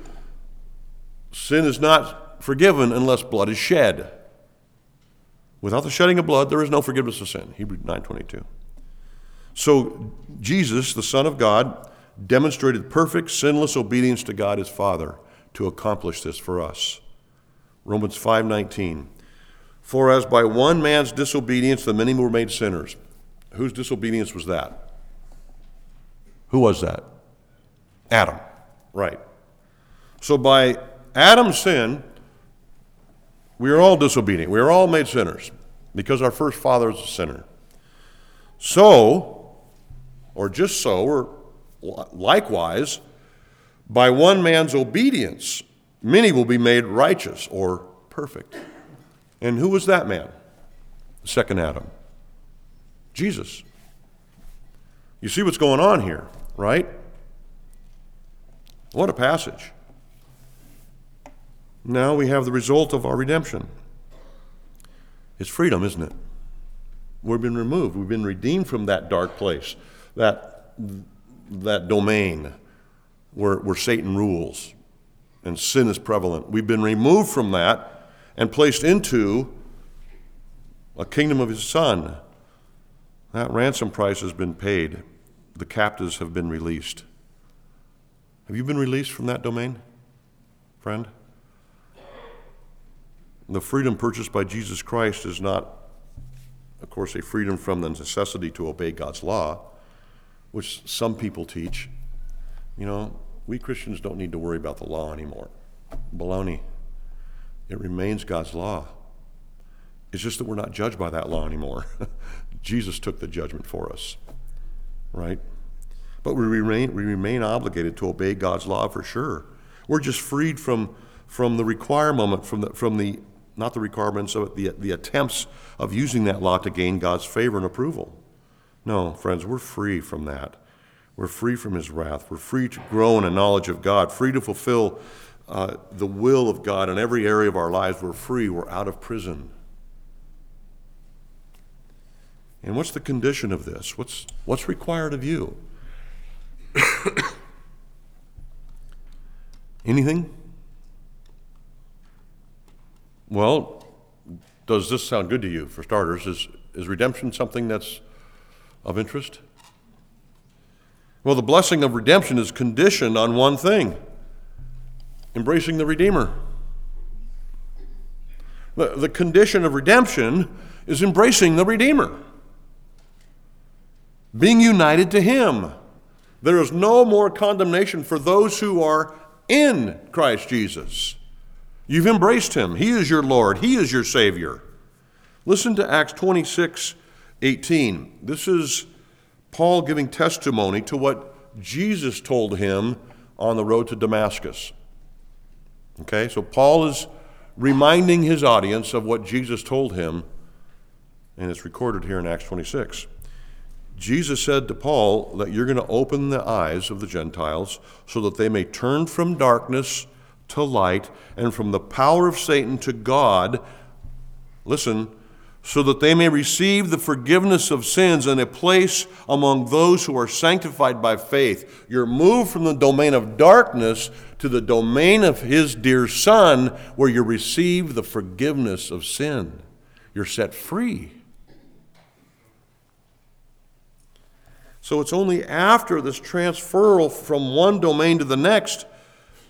Sin is not forgiven unless blood is shed. Without the shedding of blood, there is no forgiveness of sin. Hebrews nine twenty-two. So Jesus, the Son of God, demonstrated perfect, sinless obedience to God his Father to accomplish this for us. Romans five nineteen. For as by one man's disobedience the many were made sinners. Whose disobedience was that? Who was that? Adam. Right. So by Adam's sin, we are all disobedient. We are all made sinners because our first father is a sinner. So, or just so, or likewise, by one man's obedience, many will be made righteous or perfect. And who was that man? The second Adam. Jesus. You see what's going on here, right? What a passage. Now we have the result of our redemption. It's freedom, isn't it? We've been removed. We've been redeemed from that dark place, that, that domain where, where Satan rules and sin is prevalent. We've been removed from that and placed into a kingdom of his Son. That ransom price has been paid. The captives have been released. Have you been released from that domain, friend? The freedom purchased by Jesus Christ is not, of course, a freedom from the necessity to obey God's law, which some people teach. You know, we Christians don't need to worry about the law anymore. Baloney. It remains God's law. It's just that we're not judged by that law anymore. Jesus took the judgment for us, right? But we remain we remain obligated to obey God's law for sure. We're just freed from from the requirement, from the from the not the requirements of it, the the attempts of using that law to gain God's favor and approval. No, friends, we're free from that. We're free from his wrath. We're free to grow in a knowledge of God, free to fulfill Uh, the will of God in every area of our lives. We're free. We're out of prison. And what's the condition of this? What's what's required of you? Anything? Well, does this sound good to you? For starters, is is redemption something that's of interest? Well, the blessing of redemption is conditioned on one thing: embracing the Redeemer. The, the condition of redemption is embracing the Redeemer. Being united to him. There is no more condemnation for those who are in Christ Jesus. You've embraced him. He is your Lord. He is your Savior. Listen to Acts twenty-six eighteen. This is Paul giving testimony to what Jesus told him on the road to Damascus. Okay, so Paul is reminding his audience of what Jesus told him, and it's recorded here in Acts twenty-six. Jesus said to Paul that you're going to open the eyes of the Gentiles so that they may turn from darkness to light and from the power of Satan to God, listen, so that they may receive the forgiveness of sins and a place among those who are sanctified by faith. You're moved from the domain of darkness to the domain of his dear Son, where you receive the forgiveness of sin. You're set free. So it's only after this transferal from one domain to the next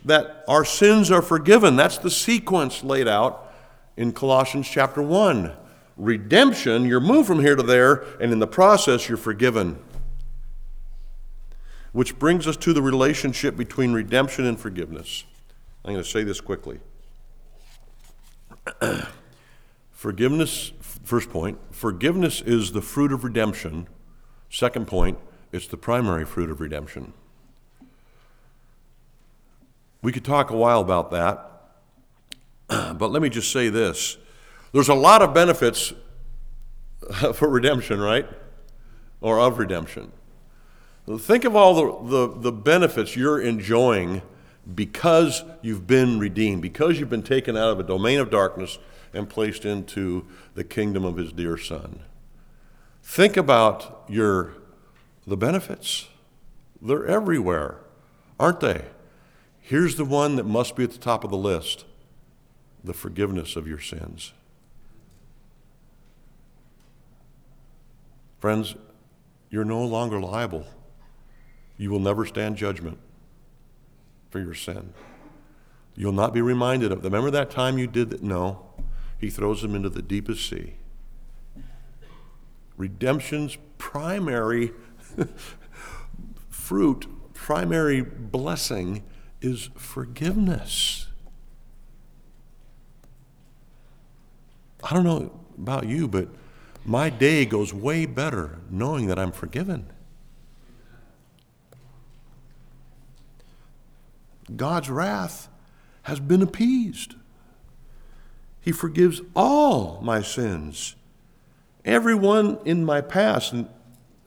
that our sins are forgiven. That's the sequence laid out in Colossians chapter one. Redemption, you're moved from here to there, and in the process, you're forgiven. Which brings us to the relationship between redemption and forgiveness. I'm going to say this quickly. Forgiveness, first point, forgiveness is the fruit of redemption. Second point, it's the primary fruit of redemption. We could talk a while about that, but let me just say this. There's a lot of benefits for redemption, right? Or of redemption. Think of all the, the, the benefits you're enjoying because you've been redeemed, because you've been taken out of a domain of darkness and placed into the kingdom of his dear son. Think about your the benefits. They're everywhere, aren't they? Here's the one that must be at the top of the list: the forgiveness of your sins. Friends, you're no longer liable. You will never stand judgment for your sin. You'll not be reminded of them. Remember that time you did that? No. He throws them into the deepest sea. Redemption's primary fruit, primary blessing is forgiveness. I don't know about you, but my day goes way better knowing that I'm forgiven. God's wrath has been appeased. He forgives all my sins, every one in my past, and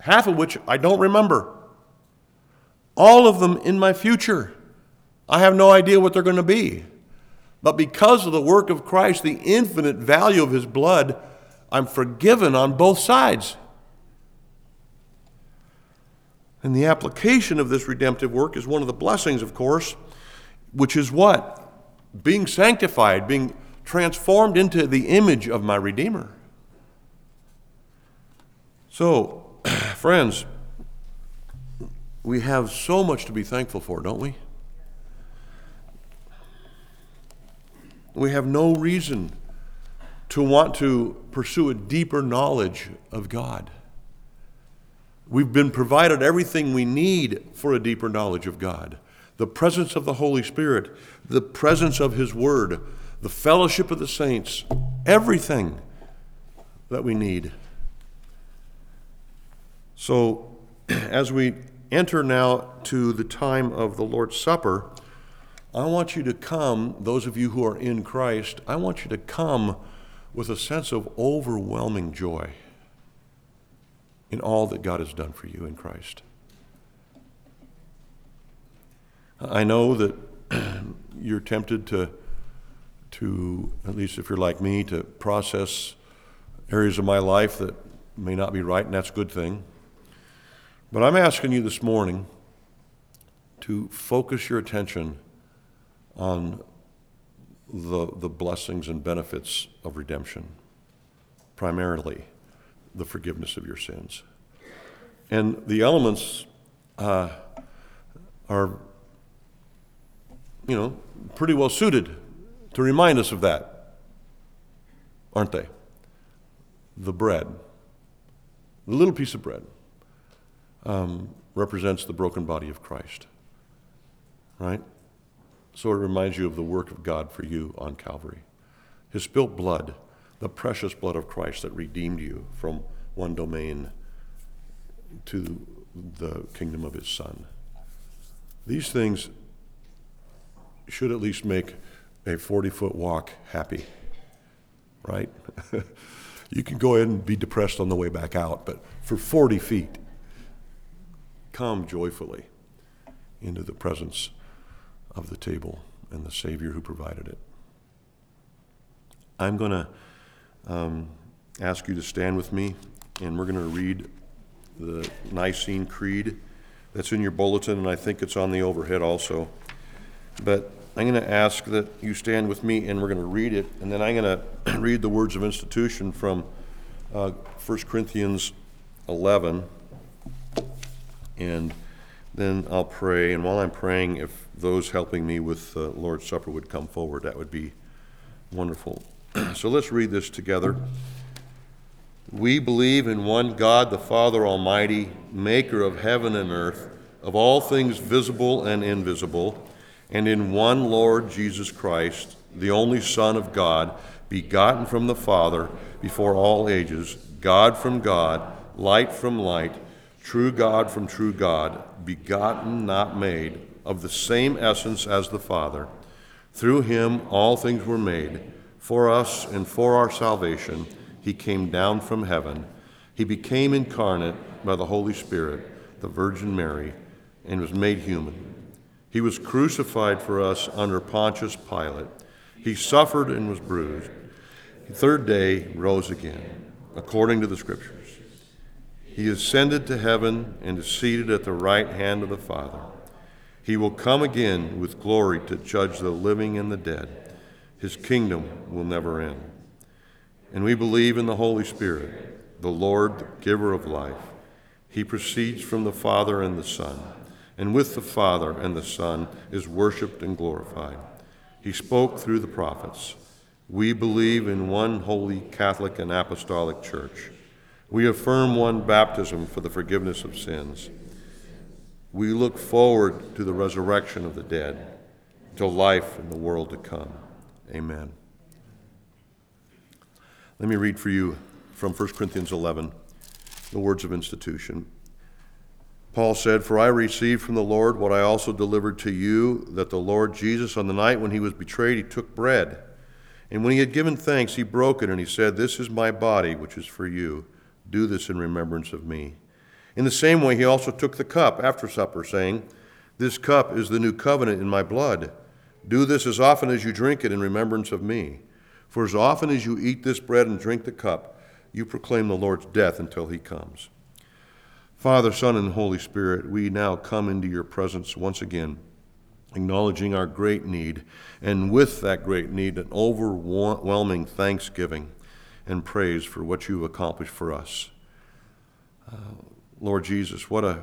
half of which I don't remember, all of them in my future. I have no idea what they're going to be. But because of the work of Christ, the infinite value of his blood, I'm forgiven on both sides. And the application of this redemptive work is one of the blessings, of course, which is what? Being sanctified, being transformed into the image of my Redeemer. So, friends, we have so much to be thankful for, don't we? We have no reason to want to pursue a deeper knowledge of God. We've been provided everything we need for a deeper knowledge of God: the presence of the Holy Spirit, the presence of his word, the fellowship of the saints, everything that we need. So, as we enter now to the time of the Lord's Supper, I want you to come, those of you who are in Christ, I want you to come with a sense of overwhelming joy in all that God has done for you in Christ. I know that you're tempted to, to, at least if you're like me, to process areas of my life that may not be right, and that's a good thing. But I'm asking you this morning to focus your attention on the, the blessings and benefits of redemption, primarily the forgiveness of your sins. And the elements uh, are, you know, pretty well suited to remind us of that, aren't they? The bread, the little piece of bread, um, represents the broken body of Christ, right? So it reminds you of the work of God for you on Calvary. His spilt blood, the precious blood of Christ that redeemed you from one domain to the kingdom of his son. These things should at least make a forty-foot walk happy, right? You can go ahead and be depressed on the way back out, but for forty feet, come joyfully into the presence of the table and the Savior who provided it. I'm going to um, ask you to stand with me, and we're going to read the Nicene Creed. That's in your bulletin, and I think it's on the overhead also. But I'm going to ask that you stand with me, and we're going to read it, and then I'm going to read the words of institution from uh, First Corinthians eleven, and then I'll pray. And while I'm praying, if those helping me with the Lord's Supper would come forward, that would be wonderful. So let's read this together. We believe in one God, the Father Almighty, maker of heaven and earth, of all things visible and invisible, and in one Lord Jesus Christ, the only Son of God, begotten from the Father before all ages, God from God, light from light, true God from true God, begotten, not made, of the same essence as the Father. Through him all things were made. For us and for our salvation, he came down from heaven. He became incarnate by the Holy Spirit, the Virgin Mary, and was made human. He was crucified for us under Pontius Pilate. He suffered and was bruised. The third day rose again, according to the Scriptures. He ascended to heaven and is seated at the right hand of the Father. He will come again with glory to judge the living and the dead. His kingdom will never end. And we believe in the Holy Spirit, the Lord, the giver of life. He proceeds from the Father and the Son, and with the Father and the Son is worshiped and glorified. He spoke through the prophets. We believe in one holy Catholic and Apostolic Church. We affirm one baptism for the forgiveness of sins. We look forward to the resurrection of the dead, to life in the world to come. Amen. Let me read for you from First Corinthians eleven, the words of institution. Paul said, "For I received from the Lord what I also delivered to you, that the Lord Jesus, on the night when he was betrayed, he took bread. And when he had given thanks, he broke it, and he said, 'This is my body, which is for you. Do this in remembrance of me.' In the same way, he also took the cup after supper, saying, 'This cup is the new covenant in my blood. Do this as often as you drink it in remembrance of me. For as often as you eat this bread and drink the cup, you proclaim the Lord's death until he comes.'" Father, Son, and Holy Spirit, we now come into your presence once again, acknowledging our great need, and with that great need, an overwhelming thanksgiving and praise for what you've accomplished for us. Uh, Lord Jesus, what a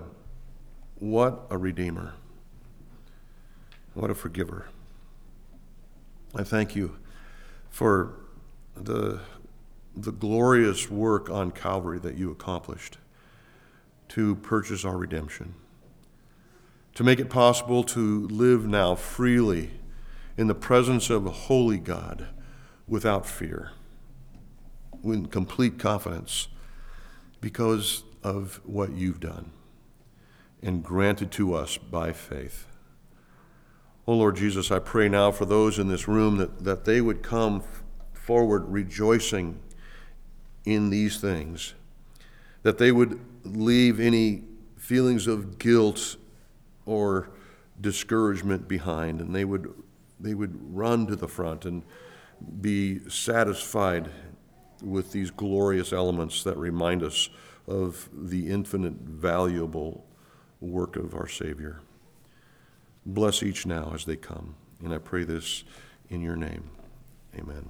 what a redeemer. What a forgiver. I thank you for the the glorious work on Calvary that you accomplished to purchase our redemption, to make it possible to live now freely in the presence of a holy God without fear, with complete confidence, because of what you've done and granted to us by faith. Oh, Lord Jesus, I pray now for those in this room that, that they would come forward rejoicing in these things, that they would leave any feelings of guilt or discouragement behind, and they would they would run to the front and be satisfied with these glorious elements that remind us of the infinite, valuable work of our Savior. Bless each now as they come, and I pray this in your name. Amen.